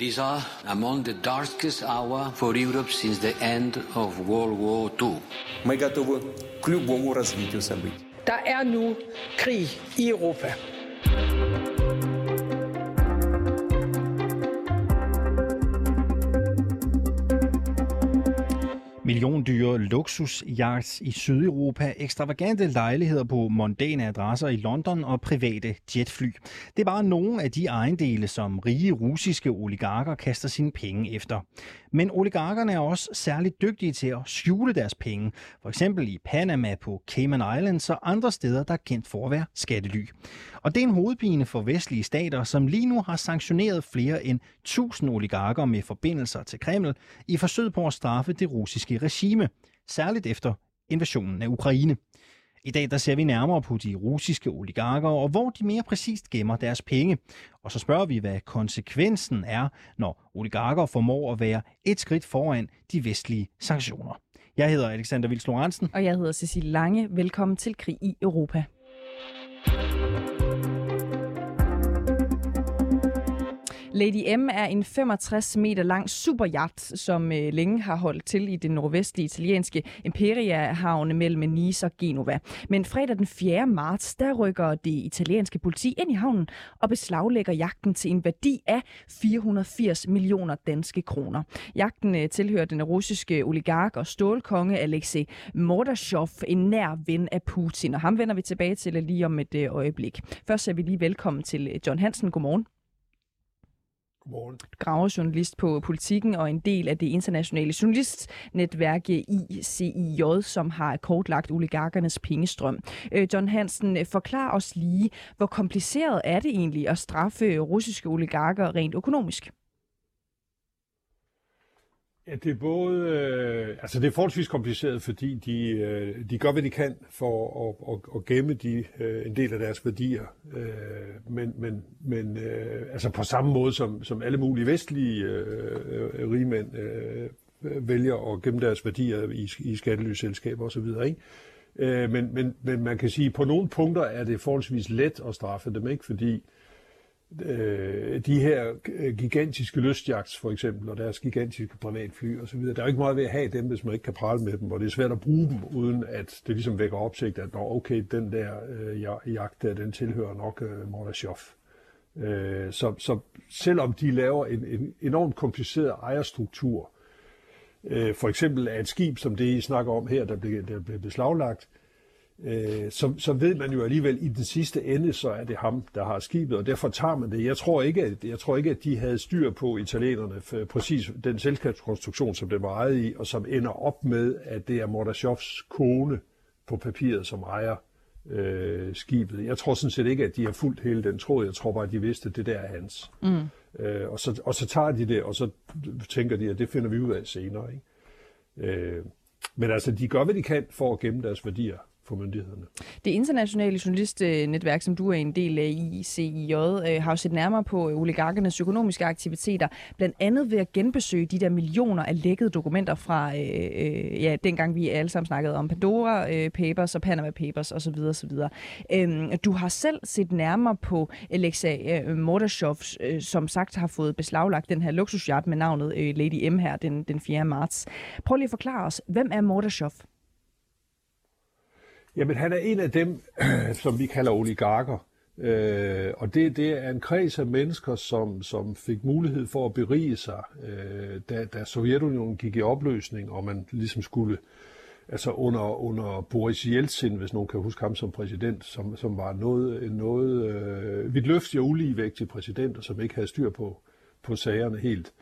These are among the darkest hour for Europe since the end of World War II. Мы готовы к любому развитию событий. Der er nu krig i Europa. Milliondyre luksusyachts i Sydeuropa, ekstravagante lejligheder på mondæne adresser i London og private jetfly. Det er bare nogle af de ejendele, som rige russiske oligarker kaster sine penge efter. Men oligarkerne er også særligt dygtige til at skjule deres penge. For eksempel i Panama, på Cayman Islands og andre steder, der er kendt for at være skattely. Og det er en hovedpine for vestlige stater, som lige nu har sanktioneret flere end 1000 oligarker med forbindelser til Kreml i forsøg på at straffe det russiske regime, særligt efter invasionen af Ukraine. I dag der ser vi nærmere på de russiske oligarker og hvor de mere præcist gemmer deres penge. Og så spørger vi, hvad konsekvensen er, når oligarker formår at være et skridt foran de vestlige sanktioner. Jeg hedder Alexander Wils Lorenzen. Og jeg hedder Cecilie Lange. Velkommen til Krig i Europa. Lady M er en 65 meter lang superyacht, som længe har holdt til i den nordvestlige italienske Imperia-havne mellem Nice og Genova. Men fredag den 4. marts, der rykker det italienske politi ind i havnen og beslaglægger jagten til en værdi af 480 millioner danske kroner. Jagten tilhører den russiske oligark og stålkonge Alexei Mordashov, en nær ven af Putin. Og ham vender vi tilbage til lige om et øjeblik. Først siger vi lige velkommen til John Hansen. Godmorgen. Gravejournalist på Politiken og en del af det internationale journalistnetværk ICIJ, som har kortlagt oligarkernes pengestrøm. John Hansen, forklar os lige, hvor kompliceret er det egentlig at straffe russiske oligarker rent økonomisk? Ja, det er både, altså det er forholdsvis kompliceret, fordi de gør, hvad de kan for at gemme en del af deres værdier. Men altså på samme måde som alle mulige vestlige rigmænd vælger at gemme deres værdier i skattelyselskaber osv. Men man kan sige, at på nogle punkter er det forholdsvis let at straffe dem, ikke? Fordi de her gigantiske lystjagts for eksempel, og deres gigantiske privatfly og så videre, der er jo ikke meget ved at have dem, hvis man ikke kan prale med dem, og det er svært at bruge dem, uden at det ligesom vækker opsigt, at okay, den der jagt der, den tilhører nok Mordashov. Så selvom de laver en enormt kompliceret ejerstruktur, for eksempel af et skib, som det I snakker om her, der blev beslaglagt, så ved man jo alligevel, i den sidste ende, så er det ham, der har skibet, og derfor tager man det. Jeg tror ikke, at de havde styr på, italienerne, præcis den selskabskonstruktion, som det var ejet i, og som ender op med, at det er Mordashovs kone på papiret, som ejer skibet. Jeg tror sådan set ikke, at de har fulgt hele den tråd. Jeg tror bare, at de vidste, at det der er hans. Og så tager de det, og så tænker de, at det finder vi ud af senere. Ikke? Men altså, de gør, hvad de kan for at gemme deres værdier. Det internationale journalistnetværk, som du er en del af, ICIJ, har jo set nærmere på oligarkernes økonomiske aktiviteter, blandt andet ved at genbesøge de der millioner af lækkede dokumenter fra, dengang vi alle sammen snakkede om Pandora Papers og Panama Papers osv. osv. Du har selv set nærmere på Alexei Mordashov, som sagt har fået beslaglagt den her luksusyacht med navnet Lady M her den 4. marts. Prøv lige at forklare os, hvem er Mordashov? Jamen, han er en af dem, som vi kalder oligarker, og det er en kreds af mennesker, som fik mulighed for at berige sig, da Sovjetunionen gik i opløsning, og man ligesom skulle, altså under Boris Jeltsin, hvis nogen kan huske ham som præsident, som var noget vidtløftig og uligevægtig præsident, og som ikke havde styr på sagerne helt.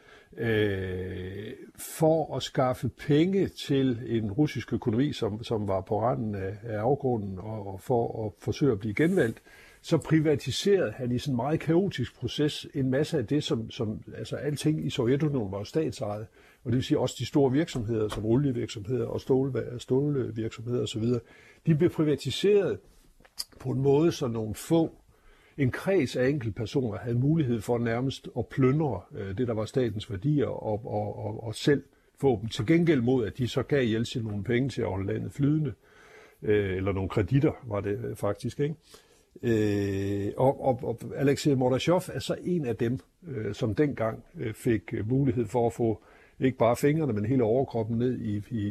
For at skaffe penge til en russisk økonomi, som var på randen af afgrunden, og for at forsøge at blive genvalgt, så privatiserede han i sådan en meget kaotisk proces en masse af det, som altså alting i Sovjetunionen var jo statsejet, og det vil sige også de store virksomheder, som olievirksomheder og stålvirksomheder osv., de blev privatiseret på en måde, så nogle få, en kreds af enkeltpersoner, havde mulighed for nærmest at plyndre det, der var statens værdier, og selv få dem til gengæld mod, at de så gav Jeltsin nogle penge til at holde landet flydende, eller nogle kreditter var det faktisk, ikke? Og Alexei Mordashov er så en af dem, som dengang fik mulighed for at få ikke bare fingrene, men hele overkroppen ned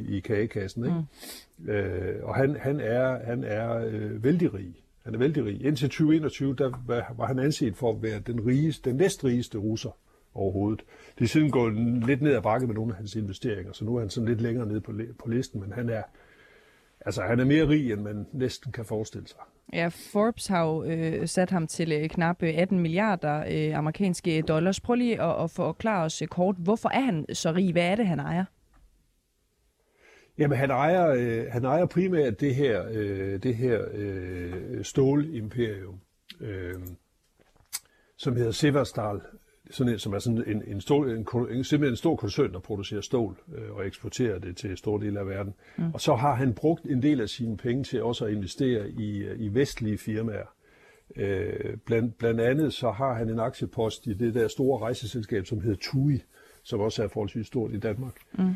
i kagekassen. Ikke? Og han er vældig rig. Han er vældig rig. Indtil 2021 der var han anset for at være den næstrigeste russer overhovedet. Det er siden gået lidt ned ad bakke med nogle af hans investeringer, så nu er han sådan lidt længere nede på listen, men han er mere rig, end man næsten kan forestille sig. Ja, Forbes har jo sat ham til knap 18 milliarder amerikanske dollars. Prøv lige at forklare os kort, hvorfor er han så rig? Hvad er det, han ejer? Jamen, han ejer primært det her stålimperium, som hedder Severstal, som er sådan en stor koncern, der producerer stål og eksporterer det til store dele af verden. Mm. Og så har han brugt en del af sine penge til også at investere i vestlige firmaer. Blandt andet så har han en aktiepost i det der store rejseselskab, som hedder TUI, som også er forholdsvis stort i Danmark. Mm.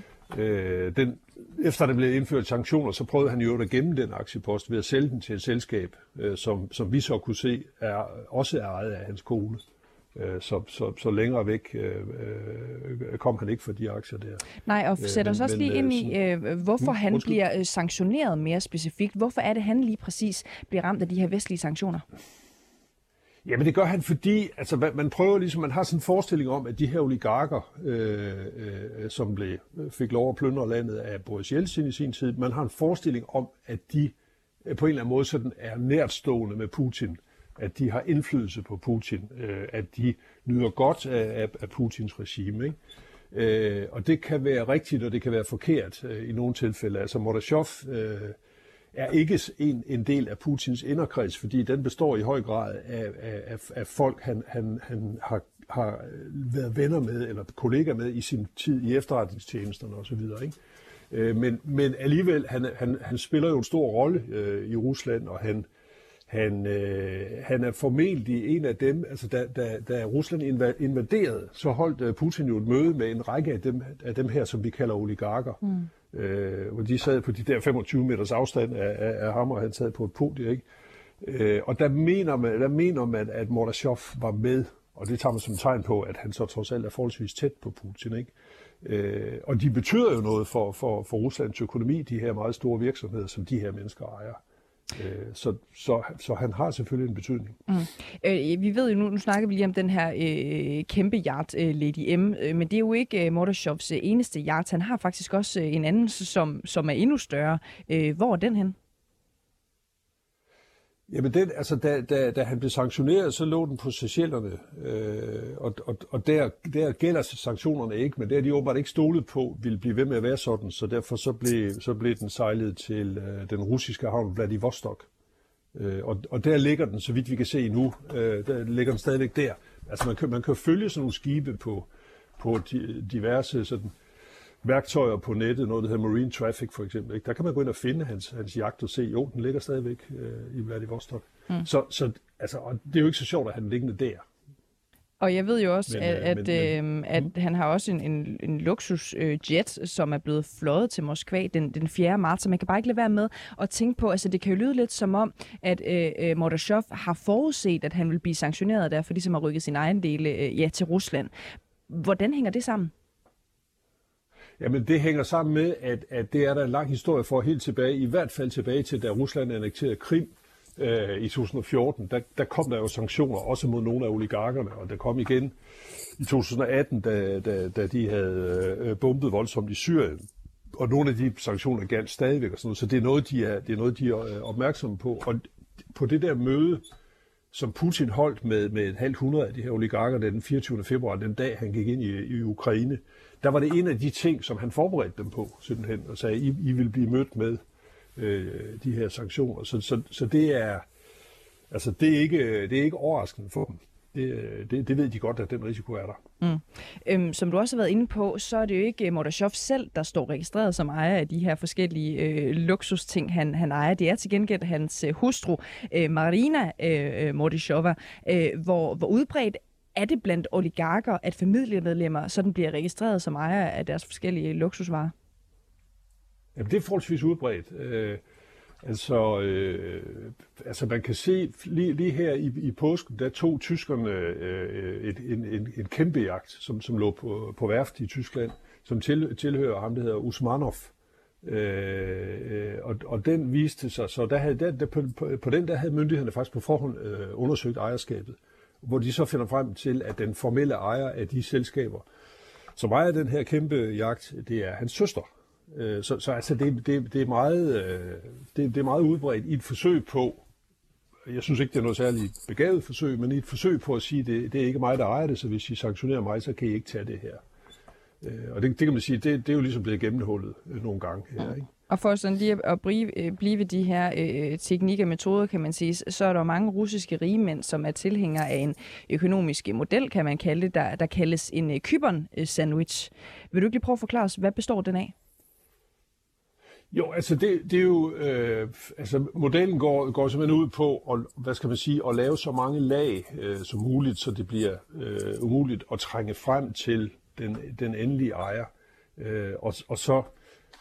Efter der blev indført sanktioner, så prøvede han jo at gemme den aktiepost ved at sælge den til et selskab, som vi så kunne se også er ejet af hans kone. Så længere væk kom han ikke for de aktier der. Nej, og sætter os også lige ind i, hvorfor han bliver sanktioneret mere specifikt. Hvorfor er det, han lige præcis bliver ramt af de her vestlige sanktioner? Jamen det gør han, fordi man prøver ligesom, man har sådan en forestilling om, at de her oligarker, som fik lov at plyndre landet af Boris Jeltsin i sin tid, man har en forestilling om, at de på en eller anden måde sådan er nærtstående med Putin, at de har indflydelse på Putin, at de nyder godt af Putins regime. Ikke? Og det kan være rigtigt, og det kan være forkert i nogle tilfælde. Altså Mordashov er ikke en del af Putins inderkreds, fordi den består i høj grad af folk, han har været venner med eller kollegaer med i sin tid i efterretningstjenesterne osv., ikke? Men alligevel, han spiller jo en stor rolle i Rusland, og han er formentlig en af dem, altså da Rusland invaderede, så holdt Putin jo et møde med en række af dem her, som vi kalder oligarker. Mm. Og de sad på de der 25 meters afstand af ham, og han sad på et podie, ikke? Og der mener man, at Mordashov var med, og det tager man som tegn på, at han så trods alt er forholdsvis tæt på Putin, ikke? Og de betyder jo noget for Ruslands økonomi, de her meget store virksomheder, som de her mennesker ejer. Så han har selvfølgelig en betydning. Mm. Vi ved jo nu snakker vi lige om den her kæmpe yacht, Lady M, men det er jo ikke Mordashovs eneste yacht. Han har faktisk også en anden, som er endnu større. Hvor er den hen? Jamen da han blev sanktioneret, så lå den på Seychellerne, og der gælder sanktionerne ikke, men der er de åbenbart ikke stolet på, ville blive ved med at være sådan, så derfor så blev den sejlet til den russiske havn Vladivostok. Og der ligger den, så vidt vi kan se nu, der ligger den stadigvæk der. Altså man kan følge sådan nogle skibe på diverse sådan værktøjer på nettet, noget der hedder Marine Traffic for eksempel. Ikke? Der kan man gå ind og finde hans jagt og se, jo, den ligger stadigvæk i Vladivostok. Mm. Og det er jo ikke så sjovt, at han ligger der. Og jeg ved jo også, at han har også en luksusjet, som er blevet fløjet til Moskva den 4. marts, så man kan bare ikke lade være med at tænke på, altså det kan jo lyde lidt som om, at Mordashov har forudset, at han vil blive sanktioneret der, fordi som har rykket sin egen dele til Rusland. Hvordan hænger det sammen? Jamen det hænger sammen med, at det er der en lang historie for helt tilbage, i hvert fald tilbage til, da Rusland annekterede Krim i 2014. Der kom der jo sanktioner, også mod nogle af oligarkerne, og der kom igen i 2018, da de havde bombet voldsomt i Syrien. Og nogle af de sanktioner galt stadigvæk, og sådan noget, så det er noget, de er opmærksomme på. Og på det der møde, som Putin holdt med 150 af de her oligarker den 24. februar, den dag han gik ind i Ukraine, der var det en af de ting, som han forberedte dem på, simpelthen, og sagde, I vil blive mødt med de her sanktioner. Så det er ikke overraskende for dem. Det ved de godt, at den risiko er der. Mm. Som du også har været inde på, så er det jo ikke Mordashov selv, der står registreret som ejer af de her forskellige luksusting, han ejer. Det er til gengæld hans hustru, Marina Mordashova, hvor udbredt er det blandt oligarker, at familiemedlemmer sådan bliver registreret som ejer af deres forskellige luksusvarer? Jamen, det er forholdsvis udbredt. Altså man kan se lige her i påsken, der tog tyskerne en kæmpe jagt, som lå på værft i Tyskland, som tilhører ham, der hedder Usmanov. Og den viste sig, så der havde myndighederne faktisk på forhånd undersøgt ejerskabet, hvor de så finder frem til, at den formelle ejer af de selskaber, som ejer den her kæmpe jagt, det er hans søster. Så altså det er meget udbredt i et forsøg på, jeg synes ikke det er noget særligt begavet forsøg, men i et forsøg på at sige, det er ikke mig, der ejer det, så hvis I sanktionerer mig, så kan I ikke tage det her. Og det kan man sige, det er jo ligesom blevet gennemhullet nogle gange her, ikke? Og for sådan lige at blive de her teknikker og metoder, kan man sige, så er der mange russiske rigemænd, som er tilhængere af en økonomisk model, kan man kalde det, der kaldes en Cypern-sandwich. Vil du ikke lige prøve at forklare os, hvad består den af? Jo, altså det er jo, altså modellen går simpelthen ud på, at lave så mange lag som muligt, så det bliver umuligt at trænge frem til den endelige ejer. Og så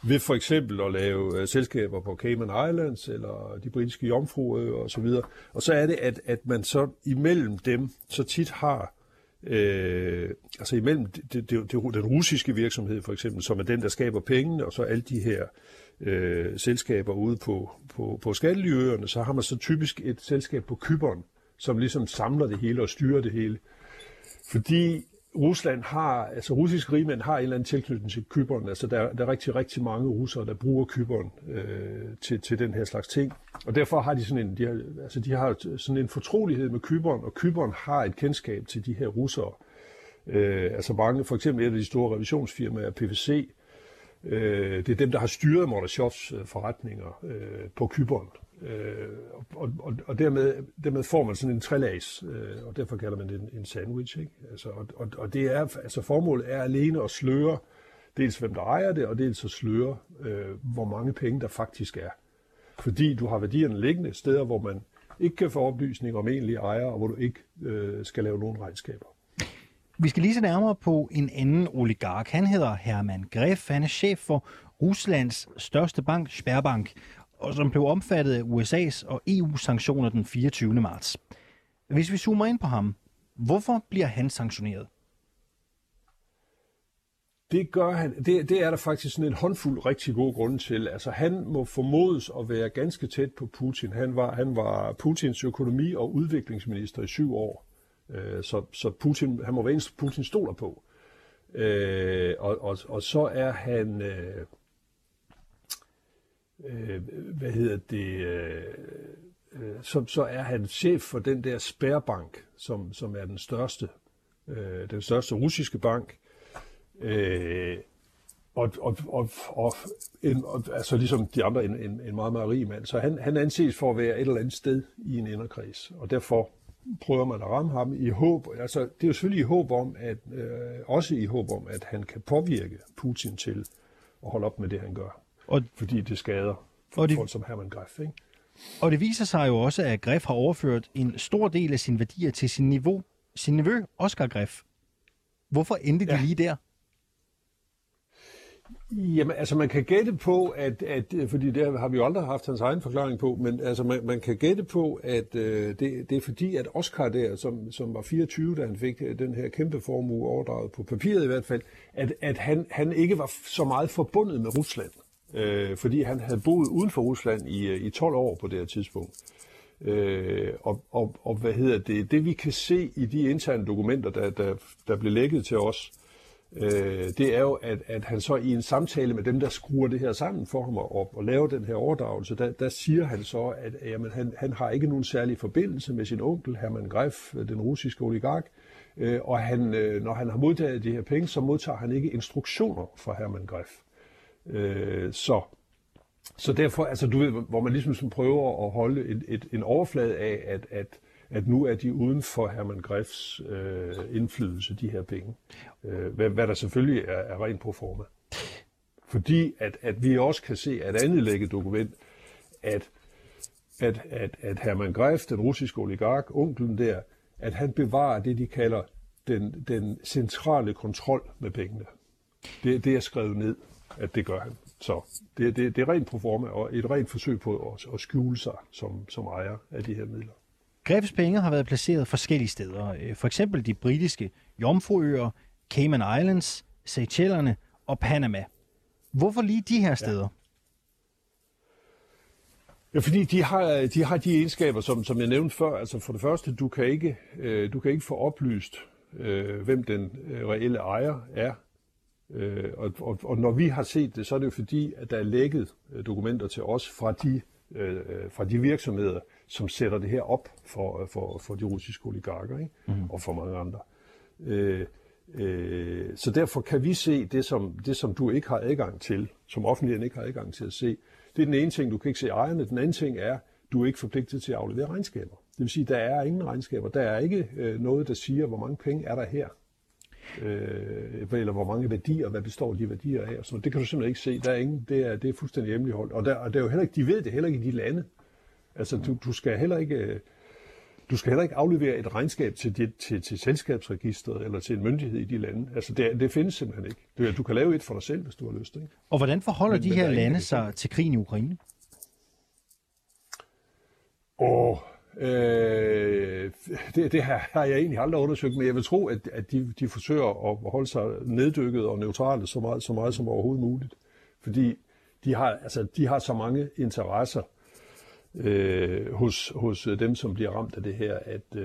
ved for eksempel at lave selskaber på Cayman Islands eller de britiske Jomfruøer og så videre. Og så er det, at man så imellem dem så tit har, altså imellem den russiske virksomhed for eksempel, som er den, der skaber pengene, og så alle de her selskaber ude på skattelyøerne, så har man så typisk et selskab på Cypern, som ligesom samler det hele og styrer det hele. Fordi russiske rigmænd har en eller anden tilknytning til Cypern, altså der er rigtig, rigtig mange russere, der bruger Cypern til den her slags ting. Og derfor har de sådan en fortrolighed med Cypern, og Cypern har et kendskab til de her russere. Altså mange, for eksempel et af de store revisionsfirmaer, PwC, det er dem, der har styret Mordashovs forretninger på Cypern. Og dermed får man sådan en trælags, og derfor kalder man det en sandwich, ikke? Altså, og det er, altså formålet er alene at sløre dels hvem der ejer det, og dels at sløre hvor mange penge der faktisk er. Fordi du har værdierne liggende steder, hvor man ikke kan få oplysninger om egentlige ejere, og hvor du ikke skal lave nogen regnskaber. Vi skal lige se nærmere på en anden oligark. Han hedder Herman Gref. Han er chef for Ruslands største bank, Sberbank, og som blev omfattet af USA's og EU's sanktioner den 24. marts. Hvis vi zoomer ind på ham, hvorfor bliver han sanktioneret? Det gør han. Det er der faktisk sådan en håndfuld rigtig gode grunde til. Altså han må formodes at være ganske tæt på Putin. Han var Putins økonomi- og udviklingsminister i 7 år. Så Putin, han må være en, Putin stoler på. Og så er han... så er han chef for den der Sberbank, som er den største russiske bank, altså ligesom de andre en meget, meget rig mand, så han anses for at være et eller andet sted i en inderkreds, og derfor prøver man at ramme ham i håb, altså det er jo selvfølgelig i håb om, at også i håb om, at han kan påvirke Putin til at holde op med det, han gør. Fordi det skader folk som Herman Gref, ikke? Og det viser sig jo også, at Gref har overført en stor del af sine værdier til sin nevø, Oscar Gref. Hvorfor endte de lige der? Jamen, altså man kan gætte på, at fordi der har vi jo aldrig haft hans egen forklaring på, men altså man kan gætte på, at det er fordi, at Oscar der, som var 24, da han fik den her kæmpe formue overdraget på papiret i hvert fald, at han ikke var så meget forbundet med Rusland. Fordi han havde boet uden for Rusland i 12 år på det her tidspunkt. Det vi kan se i de interne dokumenter, der blev lækket til os, det er jo, at han så i en samtale med dem, der skruer det her sammen for ham og laver den her overdragelse, der siger han så, at jamen, han har ikke nogen særlig forbindelse med sin onkel, Herman Gref, den russiske oligark, og når han har modtaget de her penge, så modtager han ikke instruktioner fra Herman Gref. Så derfor, altså du ved, hvor man ligesom prøver at holde en overflade af, at nu er de uden for Herman Grefs indflydelse, de her penge. Hvad der selvfølgelig er rent pro forma. Fordi at vi også kan se af et andet lækket dokument, at Herman Gref, den russiske oligark, onklen der, at han bevarer det, de kalder den centrale kontrol med pengene. Det er skrevet ned, at det gør han. Så det er rent proforma og et rent forsøg på at skjule sig som ejer af de her midler. Greffs penge har været placeret forskellige steder. For eksempel de britiske Jomfruøer, Cayman Islands, Seychellerne og Panama. Hvorfor lige de her steder? Ja, fordi de har de egenskaber, som jeg nævnte før. Altså for det første, du kan ikke få oplyst, hvem den reelle ejer er. Og når vi har set det, så er det jo fordi, at der er lækket dokumenter til os fra de virksomheder, som sætter det her op for de russiske oligarker, ikke? Mm. Og for mange andre. Så derfor kan vi se det, som du ikke har adgang til, som offentligheden ikke har adgang til at se. Det er den ene ting, du kan ikke se ejerne. Den anden ting er, du er ikke forpligtet til at aflevere regnskaber. Det vil sige, der er ingen regnskaber. Der er ikke noget, der siger, hvor mange penge er der her. Eller hvor mange værdier, hvad består de værdier af. Så det kan du simpelthen ikke se. Der er ingen, det er fuldstændig hemmeligholdt. Og der er jo heller ikke, de ved det heller ikke i de lande. Altså du skal heller ikke aflevere et regnskab til selskabsregisteret eller til en myndighed i de lande. Altså det findes simpelthen ikke. Du kan lave et for dig selv, hvis du har lyst. Ikke? Og hvordan forholder de her lande sig til krigen i Ukraine? Det har jeg egentlig aldrig undersøgt, men jeg vil tro, at de forsøger at holde sig neddykket og neutrale så meget som overhovedet muligt. Fordi de har så mange interesser hos dem, som bliver ramt af det her, at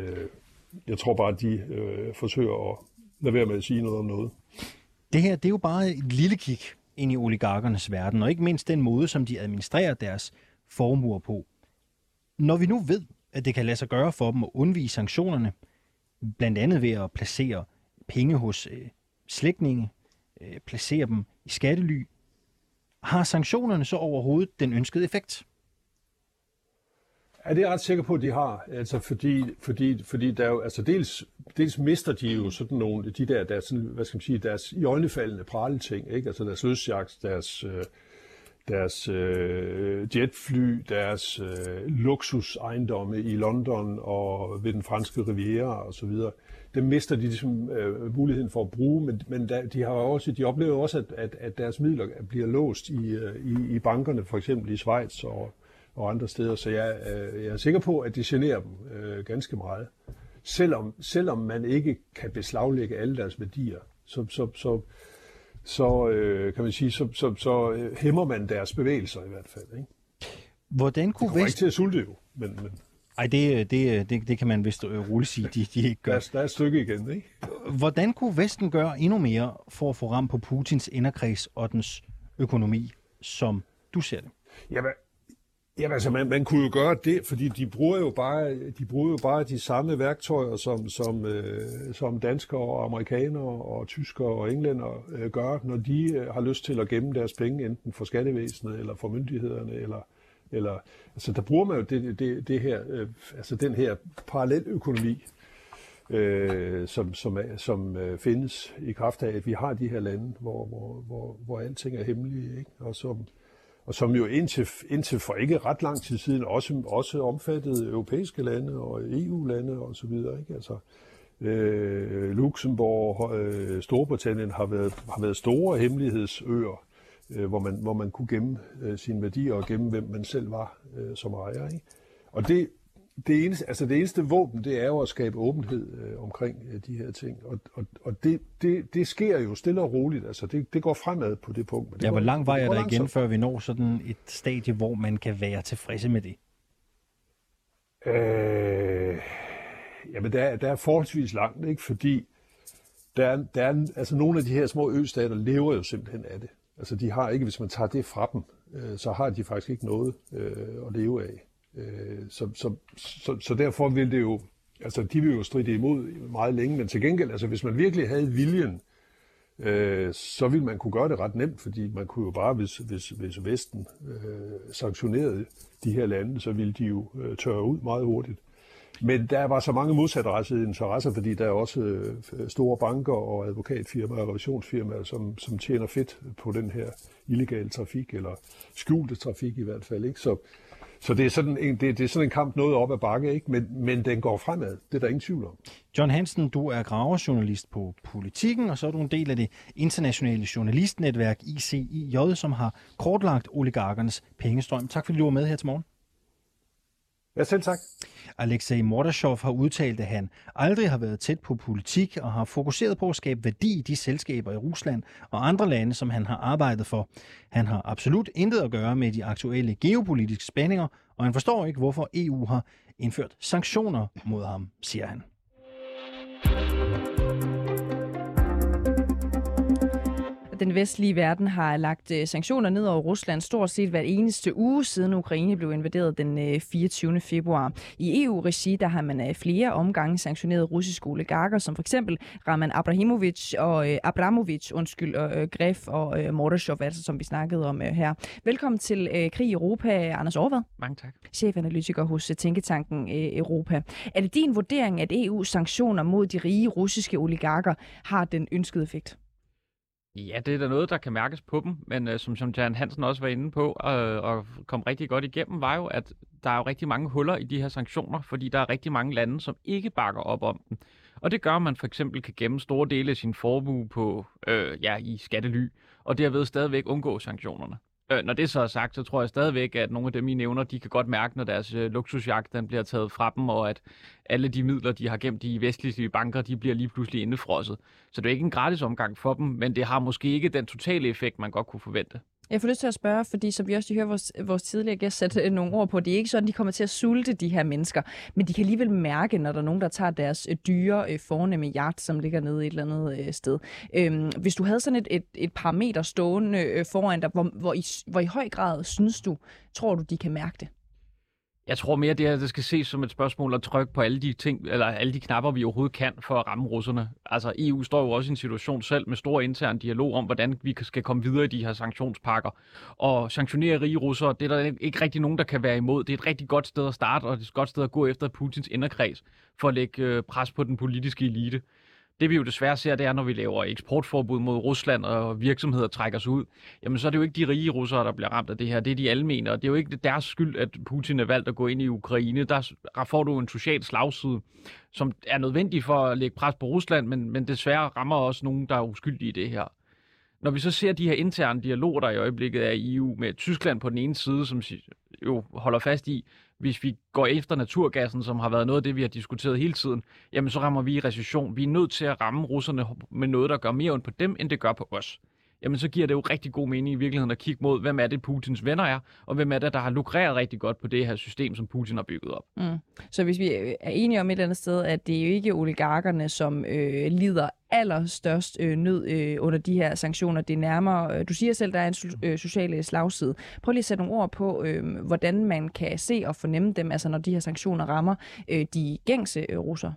jeg tror bare, at de forsøger at lade være med at sige noget om noget. Det her, det er jo bare et lille kig ind i oligarkernes verden, og ikke mindst den måde, som de administrerer deres formuer på. Når vi nu ved, at det kan lade sig gøre for dem at undvige sanktionerne, blandt andet ved at placere penge hos slægtninge, placere dem i skattely, har sanktionerne så overhovedet den ønskede effekt? Ja, det er jeg ret sikker på, at de har. Altså fordi der jo, altså dels mister de jo sådan nogle de der sådan, hvad skal man sige, deres iøjnefaldende praleting, ikke? Altså deres lystjagt, deres jetfly, deres luksusejendomme i London og ved den franske riviera og så videre. Dem mister de ligesom muligheden for at bruge, men de oplever også, at deres midler bliver låst i bankerne, for eksempel i Schweiz og andre steder. Så jeg er sikker på, at det generer dem ganske meget. Selvom man ikke kan beslaglægge alle deres værdier, så kan man sige, så hæmmer man deres bevægelser i hvert fald. Ikke? Hvordan kunne det kommer ikke til at sulte jo. Nej, det kan man vist roligt sige, de ikke gør. Der er et stykke igen, ikke? Hvordan kunne Vesten gøre endnu mere for at få ram på Putins inderkreds og dens økonomi, som du ser det? Jamen altså, man kunne jo gøre det, fordi de bruger jo bare de samme værktøjer, som danskere og amerikanere og tyskere og englænder gør, når de har lyst til at gemme deres penge, enten for skattevæsenet eller for myndighederne. Eller altså, der bruger man jo det her, altså den her paralleløkonomi, som findes i kraft af, at vi har de her lande, hvor alting er hemmelige, ikke? Og som jo indtil for ikke ret lang tid siden også omfattede europæiske lande og EU-lande og så videre, ikke? Altså Luxembourg, Storbritannien har været store hemmelighedsøer, hvor man kunne gemme sine værdier og gemme hvem man selv var som ejer, ikke? Og det eneste våben, det er jo at skabe åbenhed omkring de her ting, og det sker jo stille og roligt, altså det går fremad på det punkt. Ja, hvor lang vej er der igen, før vi når sådan et stadie, hvor man kan være tilfredse med det? Jamen der er forholdsvis langt, ikke? Fordi der er, altså nogle af de her små østater lever jo simpelthen af det. Altså de har ikke, hvis man tager det fra dem, så har de faktisk ikke noget at leve af. Så derfor vil det jo, altså de vil jo stride imod meget længe, men til gengæld, altså hvis man virkelig havde viljen, så ville man kunne gøre det ret nemt, fordi man kunne jo bare, hvis Vesten sanktionerede de her lande, så ville de jo tørre ud meget hurtigt. Men der er bare så mange modsatrettede interesser, fordi der er også store banker og advokatfirmaer og revisionsfirmaer, som tjener fedt på den her illegale trafik, eller skjulte trafik i hvert fald, ikke? Så Så det er sådan en, det er sådan en kamp noget op ad bakke, ikke? Men den går fremad. Det er der ingen tvivl om. John Hansen, du er gravejournalist på Politiken, og så er du en del af det internationale journalistnetværk ICIJ, som har kortlagt oligarkernes pengestrøm. Tak fordi du var med her til morgen. Ja, selv tak. Alexei Mordashov har udtalt, at han aldrig har været tæt på politik og har fokuseret på at skabe værdi i de selskaber i Rusland og andre lande, som han har arbejdet for. Han har absolut intet at gøre med de aktuelle geopolitiske spændinger, og han forstår ikke, hvorfor EU har indført sanktioner mod ham, siger han. Den vestlige verden har lagt sanktioner ned over Rusland stort set hver eneste uge, siden Ukraine blev invaderet den 24. februar. I EU-regi der har man af flere omgange sanktioneret russiske oligarker, som for eksempel Roman Abramovich og Gref og Mordashov, altså som vi snakkede om her. Velkommen til Krig i Europa, Anders Overvad. Mange tak. Chefanalytiker hos Tænketanken Europa. Er det din vurdering, at EU's sanktioner mod de rige russiske oligarker har den ønskede effekt? Ja, det er da noget, der kan mærkes på dem, men som John Hansen også var inde på og kom rigtig godt igennem, var jo, at der er jo rigtig mange huller i de her sanktioner, fordi der er rigtig mange lande, som ikke bakker op om dem. Og det gør, at man for eksempel kan gemme store dele af sin formue på, i skattely, og derved stadigvæk undgå sanktionerne. Når det så er sagt, så tror jeg stadigvæk, at nogle af dem, I nævner, de kan godt mærke, når deres luksusjagt den bliver taget fra dem, og at alle de midler, de har gemt i vestlige banker, de bliver lige pludselig indefrosset. Så det er ikke en gratis omgang for dem, men det har måske ikke den totale effekt, man godt kunne forvente. Jeg får lyst til at spørge, fordi som vi også hører vores tidligere gæst sætte nogle ord på, det er ikke sådan, de kommer til at sulte de her mennesker, men de kan alligevel mærke, når der er nogen, der tager deres dyre, fornemme yacht, som ligger nede et eller andet sted. Hvis du havde sådan et parameter stående foran dig, hvor i høj grad synes du, tror du, de kan mærke det? Jeg tror mere, det skal ses som et spørgsmål at trykke på alle de ting, eller alle de knapper, vi overhovedet kan for at ramme russerne. Altså EU står jo også i en situation selv med stor intern dialog om, hvordan vi skal komme videre i de her sanktionspakker. Og sanktionere rige russere, det er der ikke rigtig nogen, der kan være imod. Det er et rigtig godt sted at starte, og det er et godt sted at gå efter Putins inderkreds for at lægge pres på den politiske elite. Det vi jo desværre ser, det er, når vi laver eksportforbud mod Rusland, og virksomheder trækker sig ud, jamen så er det jo ikke de rige russere, der bliver ramt af det her. Det er de almene, og det er jo ikke deres skyld, at Putin har valgt at gå ind i Ukraine. Der får du en social slagside, som er nødvendig for at lægge pres på Rusland, men desværre rammer også nogen, der er uskyldige i det her. Når vi så ser de her interne dialoger, der i øjeblikket er i EU med Tyskland på den ene side, som jo holder fast i, hvis vi går efter naturgassen, som har været noget af det, vi har diskuteret hele tiden, jamen så rammer vi i recession. Vi er nødt til at ramme russerne med noget, der gør mere ondt på dem, end det gør på os. Jamen så giver det jo rigtig god mening i virkeligheden at kigge mod, hvem er det Putins venner er, og hvem er det, der har lukreret rigtig godt på det her system, som Putin har bygget op. Mm. Så hvis vi er enige om et eller andet sted, at det er jo ikke oligarkerne, som lider allerstørst nød under de her sanktioner, det er nærmere, du siger selv, der er en social slagside. Prøv lige at sætte nogle ord på, hvordan man kan se og fornemme dem, altså når de her sanktioner rammer de gængse russere.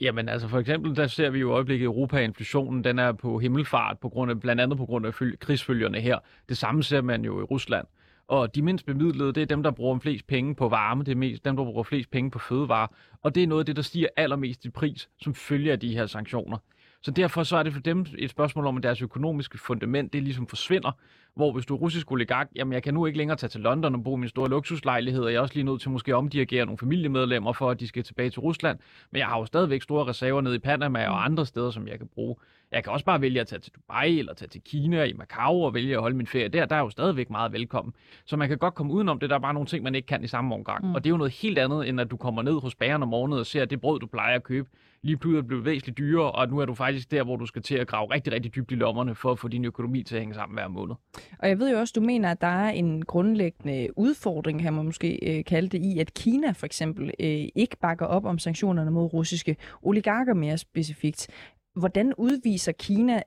Jamen altså for eksempel, der ser vi jo i øjeblikket Europa-inflationen, den er på himmelfart, blandt andet på grund af krigsfølgerne her. Det samme ser man jo i Rusland. Og de mindst bemidlede, det er dem, der bruger flest penge på varme, det er dem, der bruger flest penge på fødevarer. Og det er noget af det, der stiger allermest i pris, som følger af de her sanktioner. Så derfor så er det for dem et spørgsmål om, at deres økonomiske fundament, det ligesom forsvinder. Hvor hvis du er russisk oligark, jamen jeg kan nu ikke længere tage til London og bo i min store luksuslejlighed, og jeg er også lige nødt til måske at omdirigere nogle familiemedlemmer for, at de skal tilbage til Rusland. Men jeg har jo stadigvæk store reserver nede i Panama og andre steder, som jeg kan bruge. Jeg kan også bare vælge at tage til Dubai eller tage til Kina i Macau og vælge at holde min ferie der. Der er jo stadigvæk meget velkommen. Så man kan godt komme udenom det, der er bare nogle ting, man ikke kan i samme omgang. Og det er jo noget helt andet, end at du kommer ned hos bageren om morgenen og ser, at det brød, du plejer at købe, lige pludselig bliver væsentligt dyrere, og nu er du faktisk der, hvor du skal til at grave rigtig, rigtig dybt i lommerne for at få din økonomi til at hænge sammen hver måned. Og jeg ved jo også, du mener, at der er en grundlæggende udfordring, her man måske kalde det, i, at Kina for eksempel ikke bakker op om sanktionerne mod russiske oligarker mere specifikt. Hvordan udviser Kina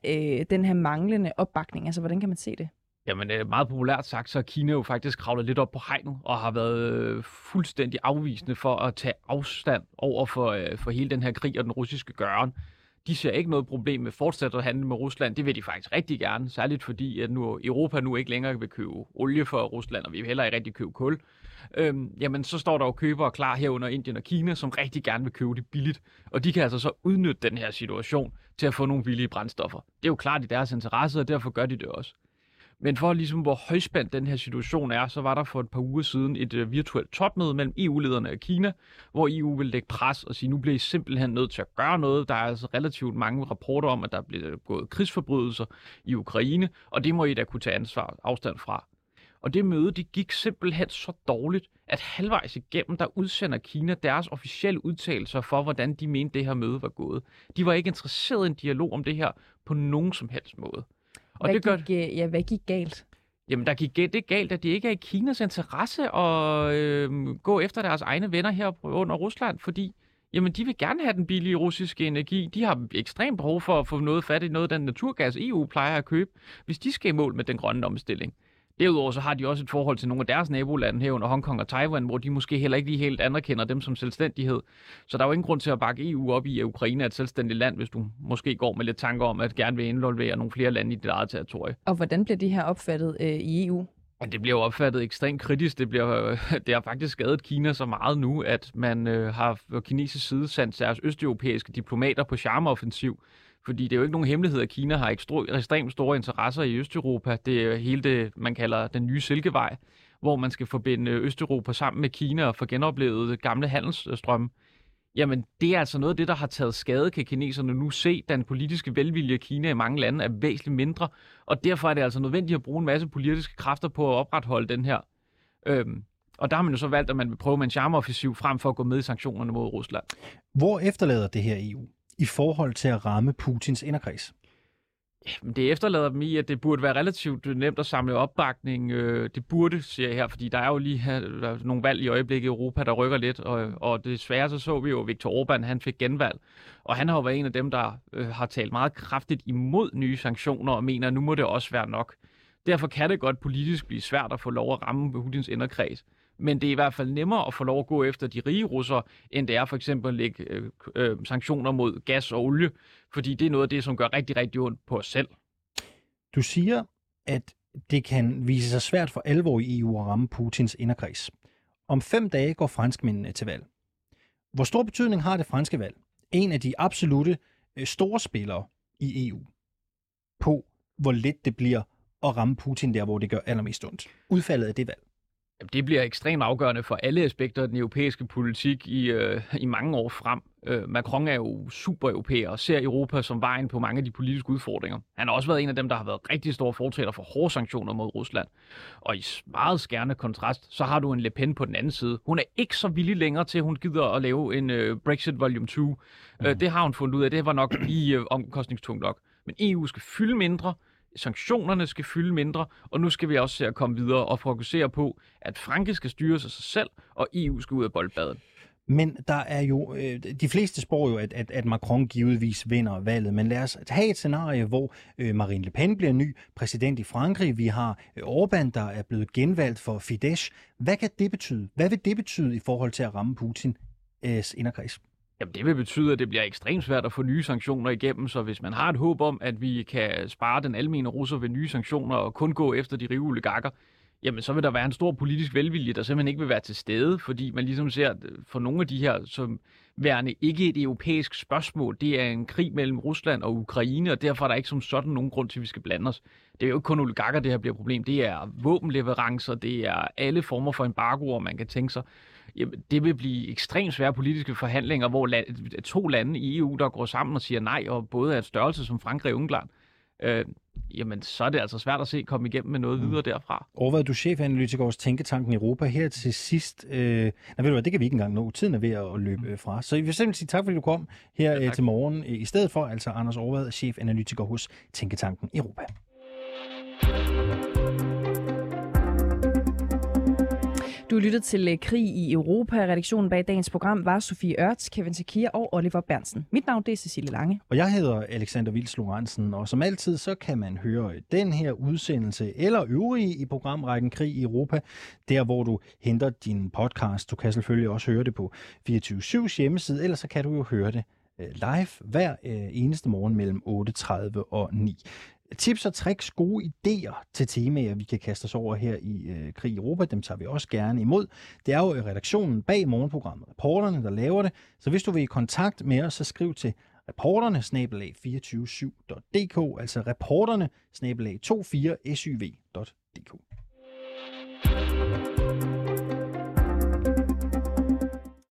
den her manglende opbakning? Altså, hvordan kan man se det? Jamen, meget populært sagt, så er Kina jo faktisk kravlet lidt op på hegnet og har været fuldstændig afvisende for at tage afstand over for hele den her krig og den russiske gøren. De ser ikke noget problem med fortsat at handle med Rusland. Det vil de faktisk rigtig gerne, særligt fordi at nu Europa nu ikke længere vil købe olie for Rusland, og vi vil heller ikke rigtig købe kul. Jamen så står der jo købere klar herunder Indien og Kina, som rigtig gerne vil købe det billigt, og de kan altså så udnytte den her situation til at få nogle billige brændstoffer. Det er jo klart i deres interesse, og derfor gør de det også. Men for ligesom hvor højspændt den her situation er, så var der for et par uger siden et virtuelt topmøde mellem EU-lederne og Kina, hvor EU vil lægge pres og sige, nu bliver I simpelthen nødt til at gøre noget. Der er altså relativt mange rapporter om, at der bliver gået krigsforbrydelser i Ukraine, og det må I da kunne tage afstand fra. Og det møde, det gik simpelthen så dårligt, at halvvejs igennem, der udsender Kina deres officielle udtalelser for, hvordan de mente, det her møde var gået. De var ikke interesseret i en dialog om det her på nogen som helst måde. Og hvad gik galt? Jamen, der gik det galt, at det ikke er i Kinas interesse at gå efter deres egne venner her under Rusland, fordi jamen, de vil gerne have den billige russiske energi. De har ekstremt behov for at få noget fat i noget af den naturgas, EU plejer at købe, hvis de skal i mål med den grønne omstilling. Derudover så har de også et forhold til nogle af deres nabolande her under Hongkong og Taiwan, hvor de måske heller ikke lige helt anerkender dem som selvstændighed. Så der er jo ingen grund til at bakke EU op i, at Ukraine er et selvstændigt land, hvis du måske går med lidt tanker om, at gerne vil involvere nogle flere lande i dit eget territorie. Og hvordan bliver det her opfattet i EU? Det bliver jo opfattet ekstremt kritisk. Det har faktisk skadet Kina så meget nu, at man har fra kinesisk side sendt deres østeuropæiske diplomater på charmeoffensiv. Fordi det er jo ikke nogen hemmelighed, at Kina har ekstremt store interesser i Østeuropa. Det er hele det, man kalder den nye Silkevej, hvor man skal forbinde Østeuropa sammen med Kina og få genoplevet gamle handelsstrømme. Jamen, det er altså noget af det, der har taget skade, kan kineserne nu se, da den politiske velvilje i Kina i mange lande er væsentligt mindre. Og derfor er det altså nødvendigt at bruge en masse politiske kræfter på at opretholde den her. Og der har man jo så valgt, at man vil prøve med en charmeoffensiv frem for at gå med i sanktionerne mod Rusland. Hvor efterlader det her EU i forhold til at ramme Putins inderkreds? Jamen, det efterlader dem i, at det burde være relativt nemt at samle opbakning. Det burde, siger jeg her, fordi der er jo lige her nogle valg i øjeblikket i Europa, der rykker lidt, og desværre så vi jo, at Viktor Orbán, han fik genvalg, og han har jo været en af dem, der har talt meget kraftigt imod nye sanktioner og mener, at nu må det også være nok. Derfor kan det godt politisk blive svært at få lov at ramme Putins inderkreds. Men det er i hvert fald nemmere at få lov at gå efter de rige russere, end det er for eksempel at lægge sanktioner mod gas og olie, fordi det er noget af det, som gør rigtig, rigtig ondt på os selv. Du siger, at det kan vise sig svært for alvor i EU at ramme Putins inderkreds. Om 5 dage går franskmændene til valg. Hvor stor betydning har det franske valg, en af de absolutte store spillere i EU, på hvor let det bliver at ramme Putin der, hvor det gør allermest ondt? Udfaldet af det valg. Det bliver ekstremt afgørende for alle aspekter af den europæiske politik i mange år frem. Macron er jo super-europæer og ser Europa som vejen på mange af de politiske udfordringer. Han har også været en af dem, der har været rigtig store fortaler for hårde sanktioner mod Rusland. Og i meget skærende kontrast, så har du en Le Pen på den anden side. Hun er ikke så villig længere til, at hun gider at lave en Brexit Volume 2. Det har hun fundet ud af. Det var nok lige omkostningstungt nok. Men EU skal fylde mindre. Sanktionerne skal fylde mindre, og nu skal vi også se at komme videre og fokusere på, at Frankrig skal styre sig selv, og EU skal ud af boldbadet. Men der er jo, de fleste spår jo, at Macron givetvis vinder valget, men lad os have et scenarie, hvor Marine Le Pen bliver ny præsident i Frankrig. Vi har Orbán, der er blevet genvalgt for Fidesz. Hvad kan det betyde? Hvad vil det betyde i forhold til at ramme Putins inderkreds? Jamen, det vil betyde, at det bliver ekstremt svært at få nye sanktioner igennem, så hvis man har et håb om, at vi kan spare den almene russer ved nye sanktioner og kun gå efter de rige oligarker, jamen så vil der være en stor politisk velvilje, der simpelthen ikke vil være til stede, fordi man ligesom ser for nogle af de her som værende ikke et europæisk spørgsmål. Det er en krig mellem Rusland og Ukraine, og derfor er der ikke som sådan nogen grund til, at vi skal blande os. Det er jo ikke kun oligarker, det her bliver et problem. Det er våbenleverancer, det er alle former for embargoer, man kan tænke sig. Jamen, det vil blive ekstremt svære politiske forhandlinger, hvor to lande i EU, der går sammen og siger nej, og både er et størrelse som Frankrig og Ungarn, jamen så er det altså svært at se komme igennem med noget videre derfra. Overvad, du chefanalytiker hos Tænketanken Europa her til sidst. Nej, ved du hvad, det kan vi ikke engang nå. Tiden er ved at løbe fra. Så jeg vil simpelthen sige tak, fordi du kom her til morgen. I stedet for altså Anders Overvad, chefanalytiker hos Tænketanken Europa. Du lyttede til Krig i Europa. Redaktionen bag dagens program var Sofie Ørts, Kevin Sakir og Oliver Bernsen. Mit navn det er Cecilie Lange. Og jeg hedder Alexander Wils Lorenzen, og som altid så kan man høre den her udsendelse eller øvrige i programrækken Krig i Europa, der hvor du henter din podcast. Du kan selvfølgelig også høre det på 24/7's hjemmeside, eller så kan du jo høre det live hver eneste morgen mellem 8:30 og 9. Tips og tricks, gode idéer til temaer, vi kan kaste os over her i Krig i Europa, dem tager vi også gerne imod. Det er jo redaktionen bag morgenprogrammet, reporterne, der laver det. Så hvis du vil i kontakt med os, så skriv til reporterne@247.dk, altså reporterne@247.dk.